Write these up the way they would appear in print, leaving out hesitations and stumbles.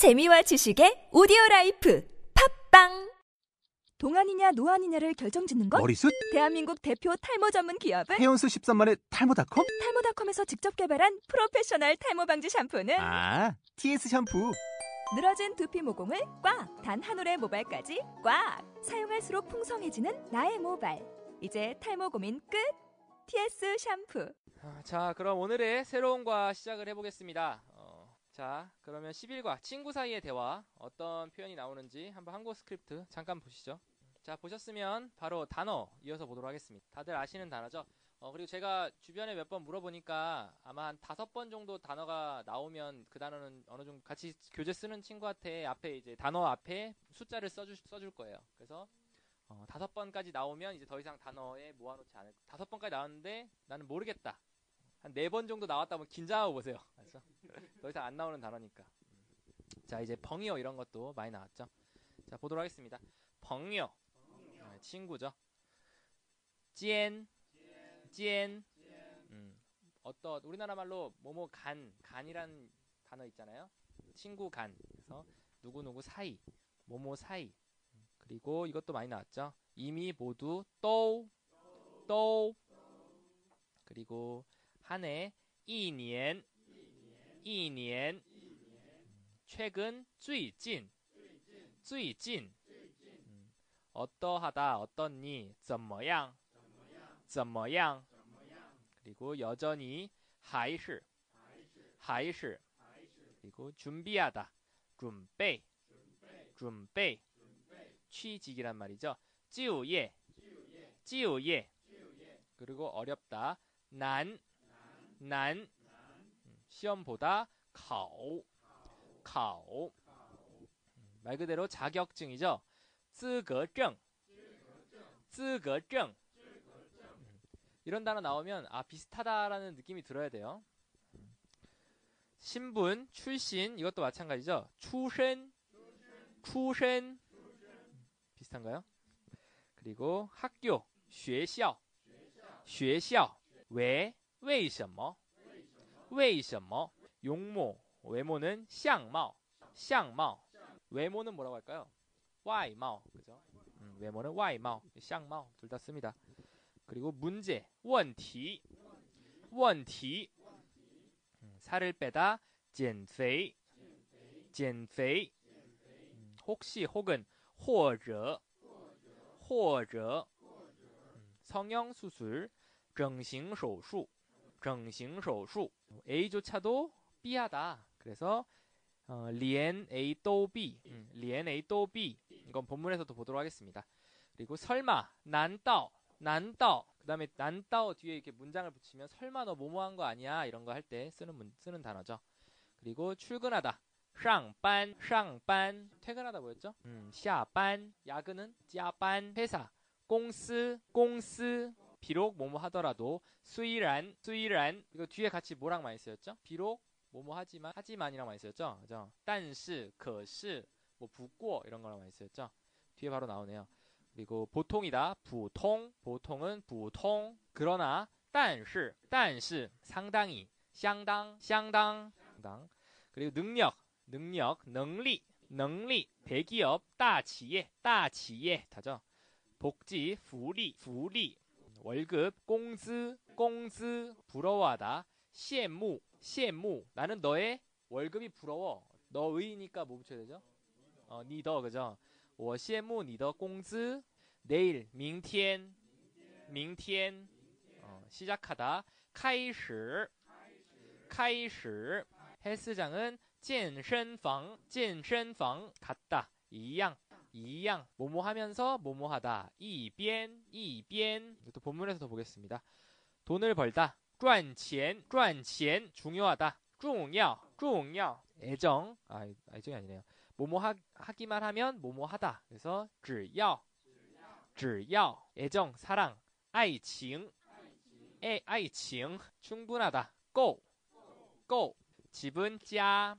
재미와 지식의 오디오라이프 팝빵. 동안이냐 노안이냐를 결정짓는 것? 머리숱? 대한민국 대표 탈모 전문 기업은? 헤어스 13만의 탈모닷컴? 탈모닷컴에서 직접 개발한 프로페셔널 탈모 방지 샴푸는? TS 샴푸! 늘어진 두피 모공을 꽉! 단 한 올의 모발까지 꽉! 사용할수록 풍성해지는 나의 모발! 이제 탈모 고민 끝! TS 샴푸! 자, 그럼 오늘의 새로운 과 시작을 해보겠습니다. 자, 그러면 11과 친구 사이의 대화, 어떤 표현이 나오는지 한번 한국어 스크립트 잠깐 보시죠. 자, 보셨으면 바로 단어 이어서 보도록 하겠습니다. 다들 아시는 단어죠? 그리고 제가 주변에 몇 번 물어보니까 아마 한 5번 정도 단어가 나오면 그 단어는 어느 정도 같이 교재 쓰는 친구한테 앞에 이제 단어 앞에 숫자를 써줄 거예요. 그래서 5번까지 나오면 이제 더 이상 단어에 모아놓지 않을 거예요. 5번까지 나왔는데 나는 모르겠다. 한 4번 정도 나왔다면 긴장하고 보세요. 알았죠? 더 이상 안 나오는 단어니까. 자, 이제 벙이어 이런 것도 많이 나왔죠. 자, 보도록 하겠습니다. 벙이어. 친구죠. 찐. 찐. 어떤 우리나라 말로 뭐뭐 간이란 단어 있잖아요. 친구 간. 그래서 누구누구 사이. 뭐뭐 사이. 그리고 이것도 많이 나왔죠. 이미 모두 또. 그리고 한 해 1년 1년 최근 最近 어떠하다 어떠니 怎么样 그리고 여전히 还是 그리고 준비하다 准备 취직이란 말이죠. 就业 그리고 어렵다 难 시험 보다 考 말 그대로 자격증이죠. 资格证 이런 단어 나오면 비슷하다라는 느낌이 들어야 돼요. 신분, 출신 이것도 마찬가지죠. 出身 비슷한가요? 그리고 학교 学校 왜什么 용모, 외모는 相貌 외모는 뭐라고 할까요? 外貌 그죠? 외모는 外貌, 相貌 둘 다 씁니다. 그리고 문제, 问题 살을 빼다 减肥 혹시 혹은 或者 성형 수술 整形手术 A조차도 B하다. 그래서 리엔 A 또 B, 리엔 A 또 B. 이건 본문에서도 보도록 하겠습니다. 그리고 설마, 난다오. 그다음에 난다오 뒤에 이렇게 문장을 붙이면 설마 너 뭐뭐한 거 아니야 이런 거 할 때 쓰는 단어죠. 그리고 출근하다, 상班. 퇴근하다 뭐였죠? 샤반. 야근은 자반. 회사, 공스. 비록 뭐뭐 하더라도 虽然 이거 뒤에 같이 뭐랑 많이 쓰였죠? 비록 뭐뭐 하지만이랑 많이 쓰였죠? 그죠? 但是,可是, 뭐 不过 이런 거랑 많이 쓰였죠? 뒤에 바로 나오네요. 그리고 보통이다 普通,보통은 普通 그러나 但是 상당히 相当 그리고 능력 能力 대기업 大企业 다죠? 복지 福利 월급, 공즈, 부러워하다, 羡慕, 나는 너의 월급이 부러워. 너의니까 뭐 붙여야 되죠? 니 더, 그죠? 我羡慕你的工资. 내일, 明天, 시작하다, 开始. 헬스장은 健身房, 갔다, 一样 뭐뭐 하면서 뭐뭐 하다 一边 이것도 본문에서 더 보겠습니다. 돈을 벌다 赚钱 중요하다 重要 애정 애정이 아니네요. 뭐뭐 하기만 하면 뭐뭐 하다. 그래서 只要 애정 사랑 爱情 충분하다 够 집은 家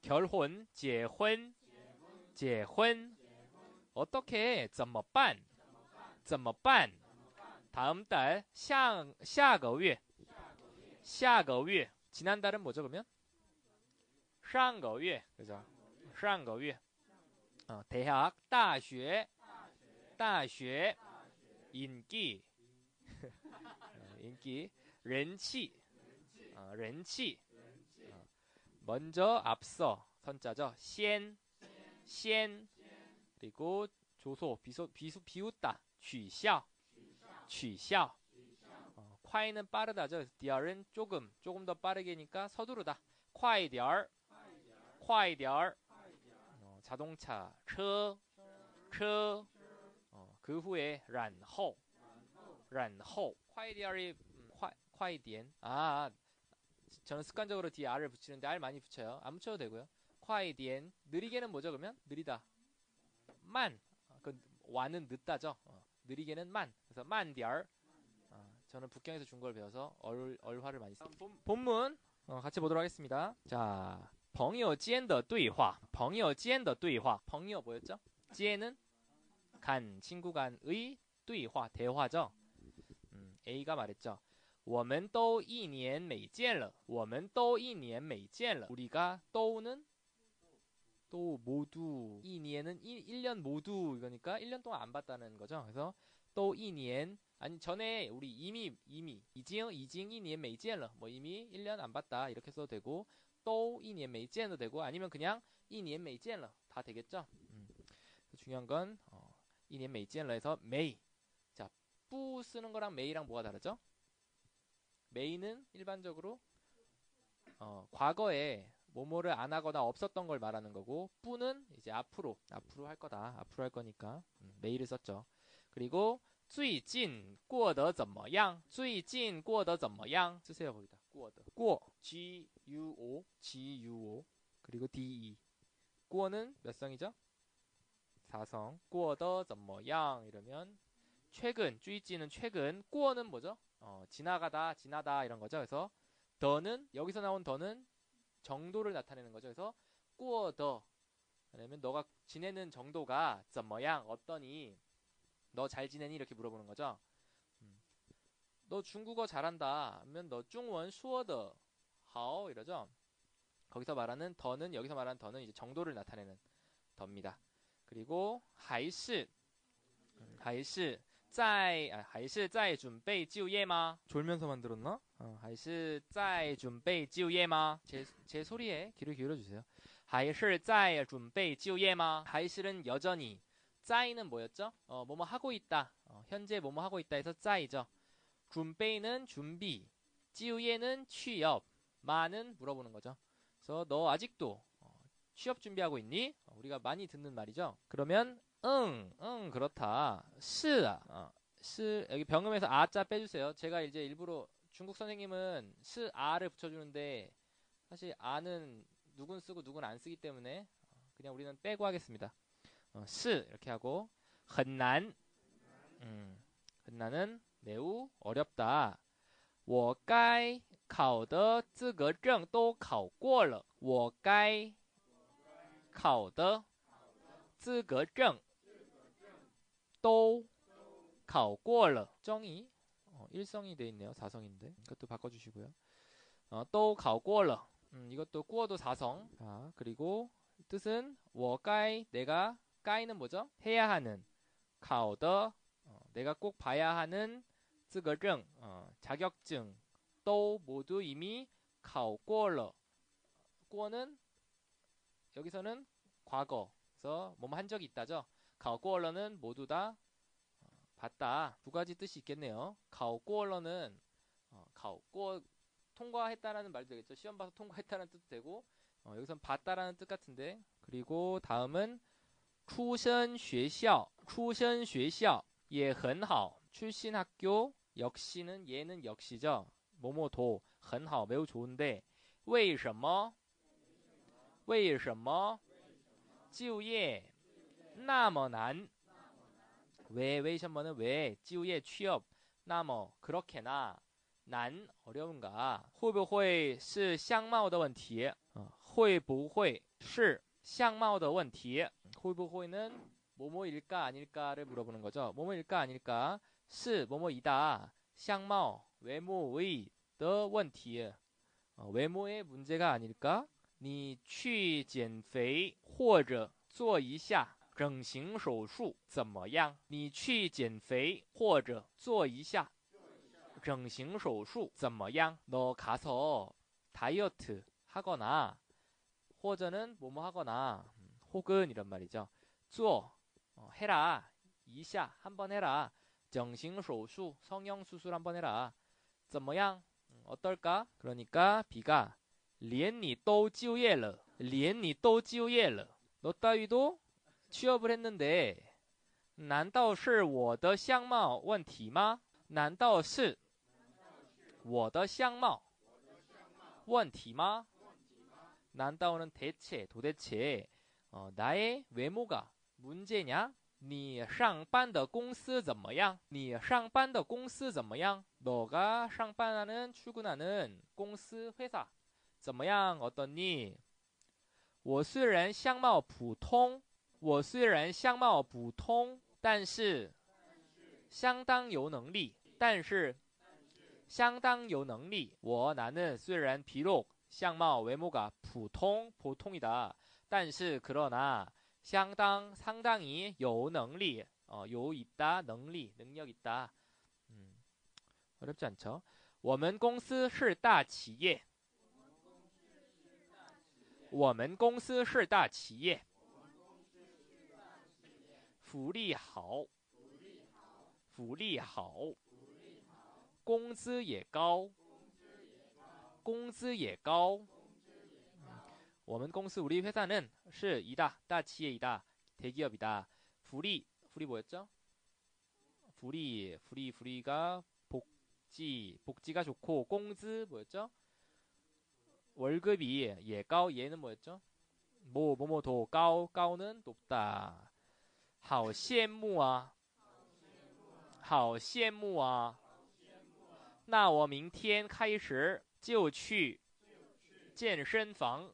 결혼 结婚 어떻게 怎么办 다음 달 下个月 지난달은 뭐죠 그러면? 上个月, 그죠? 上个月. 대학, 大学, 大学, 인기, 인기, 人气, 人气. 먼저, 앞서, 선자죠? 先, 그리고 조소, 비웃다, 取笑, 取笑. 콰이는 빠르다죠. 그래서 디얼은 조금 더 빠르게니까 서두르다. 콰이디얼, 콰이디얼. 자동차, 车, 그 후에 然后. 콰이디얼이 콰이디엔. 저는 습관적으로 뒤에 r을 붙이는데 r 많이 붙여요. 안 붙여도 되고요. 콰이디엔. 느리게는 뭐죠? 그러면 느리다. 만. 그 와는 늦다죠. 느리게는 만. 그래서 만디얼. 저는 북경에서 중국어를 배워서 얼화를 많이 씁니다. 본문 같이 보도록 하겠습니다. 자, 朋友间的对话. 朋友间的对话. 朋友 뭐였죠? 间은 간, 친구 간의 对话, 대화죠. A가 말했죠. 我们都一年没见了. 我们都一年没见了. 우리가 都는 또 모두, 一年은 1년 모두 이거니까 1년 동안 안 봤다는 거죠. 그래서 都一年 아니 전에 우리 이미 이징 1년 没见了 뭐 이미 1년 안 봤다 이렇게 써도 되고 또 1년 没见도 되고 아니면 그냥 1년 没见了 다 되겠죠. 중요한 건 1년 没见了 해서 메이. 자, 뿌 쓰는 거랑 메이랑 뭐가 다르죠? 메이는 일반적으로 과거에 뭐뭐를 안 하거나 없었던 걸 말하는 거고 뿌는 이제 앞으로 할 거다. 앞으로 할 거니까 메이를 썼죠. 그리고 最近过得怎么样? 最近过得怎么样? 쓰세요 거기다. 过得过 G U O G U O 그리고 D E 过는 몇 성이죠? 4성. 过得怎么样? 이러면 최근 最近은 최근 过는 뭐죠? 지나다 이런 거죠. 그래서 더는 여기서 나온 더는 정도를 나타내는 거죠. 그래서 过得 그러면 너가 지내는 정도가 怎么样? 어떠니? 너 잘 지내니? 이렇게 물어보는 거죠. 너 중국어 잘한다 하면 너 중원 수어더 하오 이러죠. 거기서 말하는 더는 여기서 말하는 더는 이제 정도를 나타내는 더입니다. 그리고 还是在准备就业吗? 졸면서 만들었나? 还是在准备就业吗? 제 소리에 귀를 기울여 주세요. 还是在准备就业吗? 还是는 여전히 짜이는 뭐였죠? 뭐뭐 하고 있다. 현재 뭐뭐 하고 있다 해서 짜이죠. 준비는 준비, 지우예는 취업, 마는 물어보는 거죠. 그래서 너 아직도 취업 준비하고 있니? 우리가 많이 듣는 말이죠. 그러면 응 그렇다. 시 여기 병음에서 아자 빼주세요. 제가 이제 일부러 중국 선생님은 시 아를 붙여주는데 사실 아는 누군 쓰고 누군 안 쓰기 때문에 그냥 우리는 빼고 하겠습니다. 是 이렇게 하고 很难 很难은 매우 어렵다. 我该考的资格证都考过了. 我该考的资格证都考过了. 정이 일성이 돼 있네요. 4성인데 이것도 바꿔주시고요. 都考过了. 이것도 过도 4성. 자, 그리고 뜻은 我该 내가 까이는 뭐죠? 해야 하는, 考的 내가 꼭 봐야 하는 资格证 자격증, 都 모두 이미 考过了. 过는 여기서는 과거, 그래서 뭐뭐 한 적이 있다죠. 考过了는 모두 다 봤다. 두 가지 뜻이 있겠네요. 考过了는 考过 통과했다라는 말도 되겠죠. 시험 봐서 통과했다라는 뜻도 되고 여기선 봤다라는 뜻 같은데. 그리고 다음은 出身学校也很好. 출신 학교 역시는 얘는 역시죠. 뭐뭐도 很好 매우 좋은데 为什么 就业那么难. 왜什么는 왜 就业 취업 那么 그렇게나 난 어려운가. 会不会是相貌的问题？会不会是 相貌的问题. 会不会는 뭐뭐일까 아닐까를 물어보는 거죠. 뭐뭐일까 아닐까. 是 뭐뭐이다. 相貌 외모의 的问题. 외모의 문제가 아닐까? 你去减肥或者做一下整形手术怎么样？你去减肥或者做一下整形手术怎么样？너 가서 다이어트 하거나 호전은 뭐뭐 하거나 혹은 이런 말이죠. 쪼 해라 이샤 한번 해라 정신수술 성형수술 한번 해라 怎么样 어떨까? 그러니까 B가 连你都就业了 너 따위도 취업을 했는데 难道是我的相貌问题吗? 难道是我的相貌问题吗? 난다오는 대체, 도대체 나의 외모가 문제냐? 你上班的公司怎么样? 你上班的公司怎么样? 너가 상반하는, 출근하는 공스, 회사 怎么样? 어떠니? 我虽然相貌普通但是相当有能力 나는 虽然 비록 相貌 외모가 普通 보통이다 但是 그러나 相当 상당히 有能力 있다 능리 능력 있다 어렵지 않죠? 我们公司是大企业 福利好 工资也高 我们公司 우리 회사는 是이다大企业이다 대기업이다 福利 뭐였죠?福利가 복지가 좋고 공즈 뭐였죠? 월급이 예가오 예는 뭐였죠? 뭐뭐뭐 더 가오 가오는 높다 好羡慕啊 那我明天开始就去健身房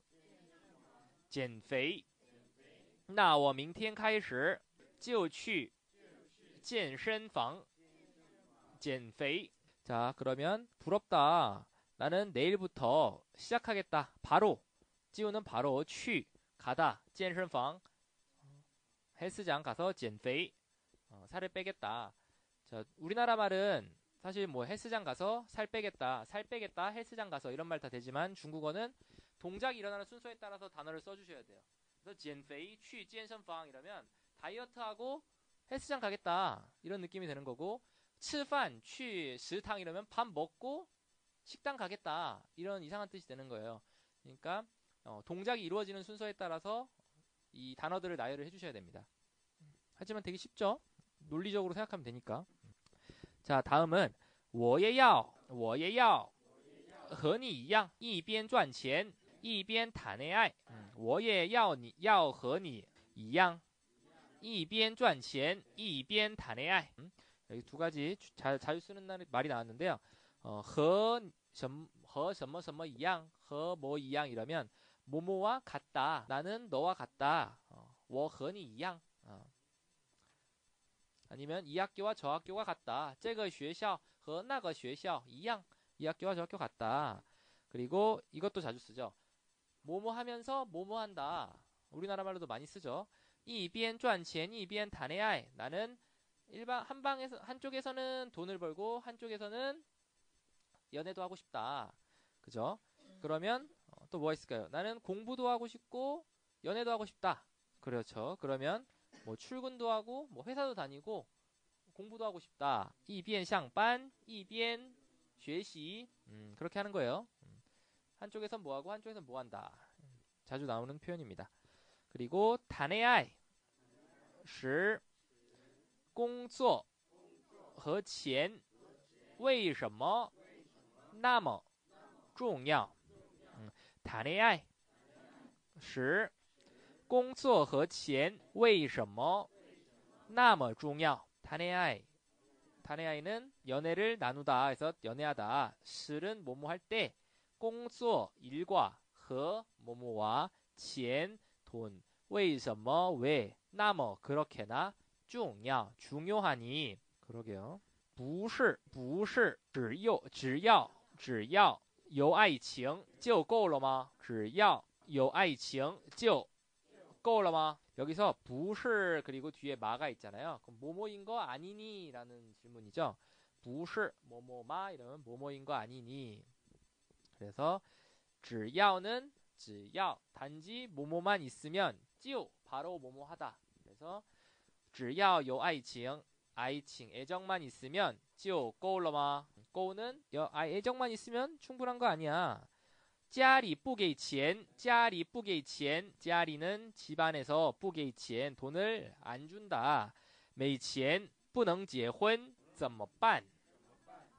减肥 那我明天开始就去健身房减肥 자 그러면 부럽다 나는 내일부터 시작하겠다 바로 지우는 바로 취 가다 健身房 헬스장 가서 减肥 살을 빼겠다 자 우리나라 말은 사실 뭐 헬스장 가서 살 빼겠다 헬스장 가서 이런 말 다 되지만 중국어는 동작이 일어나는 순서에 따라서 단어를 써주셔야 돼요. 그래서 减肥, 去健身房 이러면 다이어트하고 헬스장 가겠다 이런 느낌이 되는 거고 吃饭, 去食堂 이러면 밥 먹고 식당 가겠다 이런 이상한 뜻이 되는 거예요. 그러니까 동작이 이루어지는 순서에 따라서 이 단어들을 나열을 해주셔야 됩니다. 하지만 되게 쉽죠? 논리적으로 생각하면 되니까. 자 다음은 我也要和你一样一边赚钱一边谈恋爱 我也要和你一样一边赚钱一边谈恋爱 여기 두 가지 자주 쓰는 말이 나왔는데요 和什么什么一样和뭐一样이러면 뭐뭐와 같다 나는 너와 같다 我和你一样 아니면 이 학교와 저 학교가 같다. 这个学校和那个学校一样. 이 학교와 저 학교 같다. 그리고 이것도 자주 쓰죠. 뭐뭐 하면서 뭐뭐 한다. 우리나라 말로도 많이 쓰죠. 一边赚钱一边谈恋爱. 나는 일반 한쪽에서는 돈을 벌고 한쪽에서는 연애도 하고 싶다. 그죠? 그러면 또 뭐가 있을까요? 나는 공부도 하고 싶고 연애도 하고 싶다. 그렇죠. 그러면 뭐 출근도 하고 뭐 회사도 다니고 공부도 하고 싶다. 一边上班一边学习 그렇게 하는 거예요. 한쪽에선 뭐 하고 한쪽에선 뭐 한다. 자주 나오는 표현입니다. 그리고 谈恋爱时工作和钱为什么那么重要? 谈恋爱时 工作和钱为什么那么重要? 谈恋爱는 연애를 나누다 해서 연애하다. 是은 뭐뭐 할 때, 工作 일과 和 뭐뭐와 钱 돈. 为什么 왜? 那么 그렇게나 重要 중요하니. 그러게요. 不是只要有爱情就够了吗? 只要有爱情 就 够了吗? 여기서 不是 그리고 뒤에 마가 있잖아요. 그럼 뭐뭐인 거 아니니? 라는 질문이죠. 不是 뭐뭐마 이러면 뭐뭐인 거 아니니? 그래서 只要는 只要 단지 뭐뭐만 있으면 就 바로 뭐뭐하다. 그래서 只要有爱情 아이칭 애정만 있으면 就 够了吗? 够는 애정만 있으면 충분한 거 아니야. 家里不给钱 家里는 집안에서 不给钱 돈을 안 준다. 没钱不能结婚怎么办?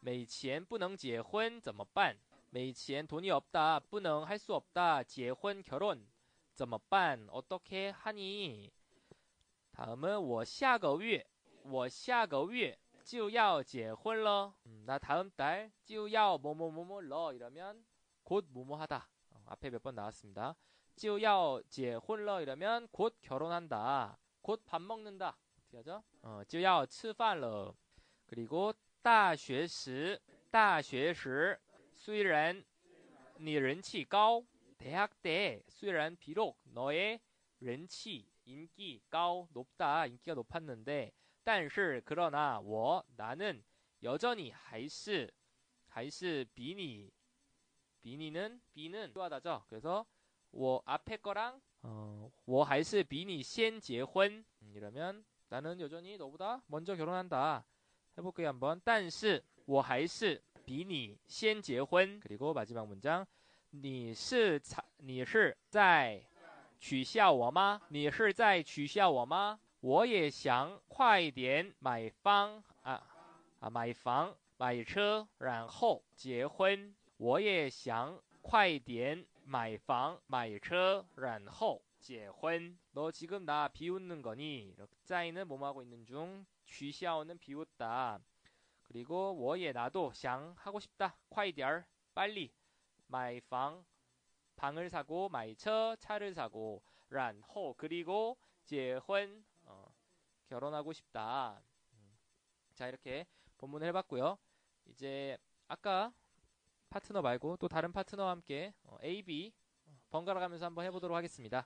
没钱不能结婚怎么办? 没钱 돈이 없다. 不能 할 수 없다. 结婚 결혼 怎么办? 어떻게 하니? 다음은 我下个月就要结婚了. 나 다음 달 就要 뭐뭐뭐뭐러 이러면 곧 뭐뭐하다. 앞에 몇 번 나왔습니다. 就要结婚了 이러면 곧 결혼한다. 곧 밥 먹는다. 어떻게 하죠? 就要吃饭了. 그리고 大学时 虽然你人气高 대학 때 虽然 비록 너의 人气 인기 高 높다. 인기가 높았는데 但是 그러나 我 나는 여전히 还是 비니는 필요하다죠. 그래서 我 앞에 거랑 我还是比你先结婚 이러면 나는 여전히 너보다 먼저 결혼한다. 해볼게요 한번. 但是我还是比你先结婚. 그리고 마지막 문장 你是在取笑我吗? 我也想快点买房买车然后结婚. 我也想快点买房买车然后结婚. 너 지금 나 비웃는 거니? 짜이는 뭐하고 있는 중? 취샤오는 비웃다. 그리고 我也 나도 想 하고 싶다. 快点 빨리. 买房 방을 사고 买车 차를 사고 然后 그리고 结婚 결혼하고 싶다. 자, 이렇게 본문을 해봤고요. 이제 아까 파트너 말고 또 다른 파트너와 함께 A, B 번갈아가면서 한번 해보도록 하겠습니다.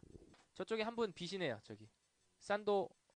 저쪽에 한 분 B시네요. 저기 산도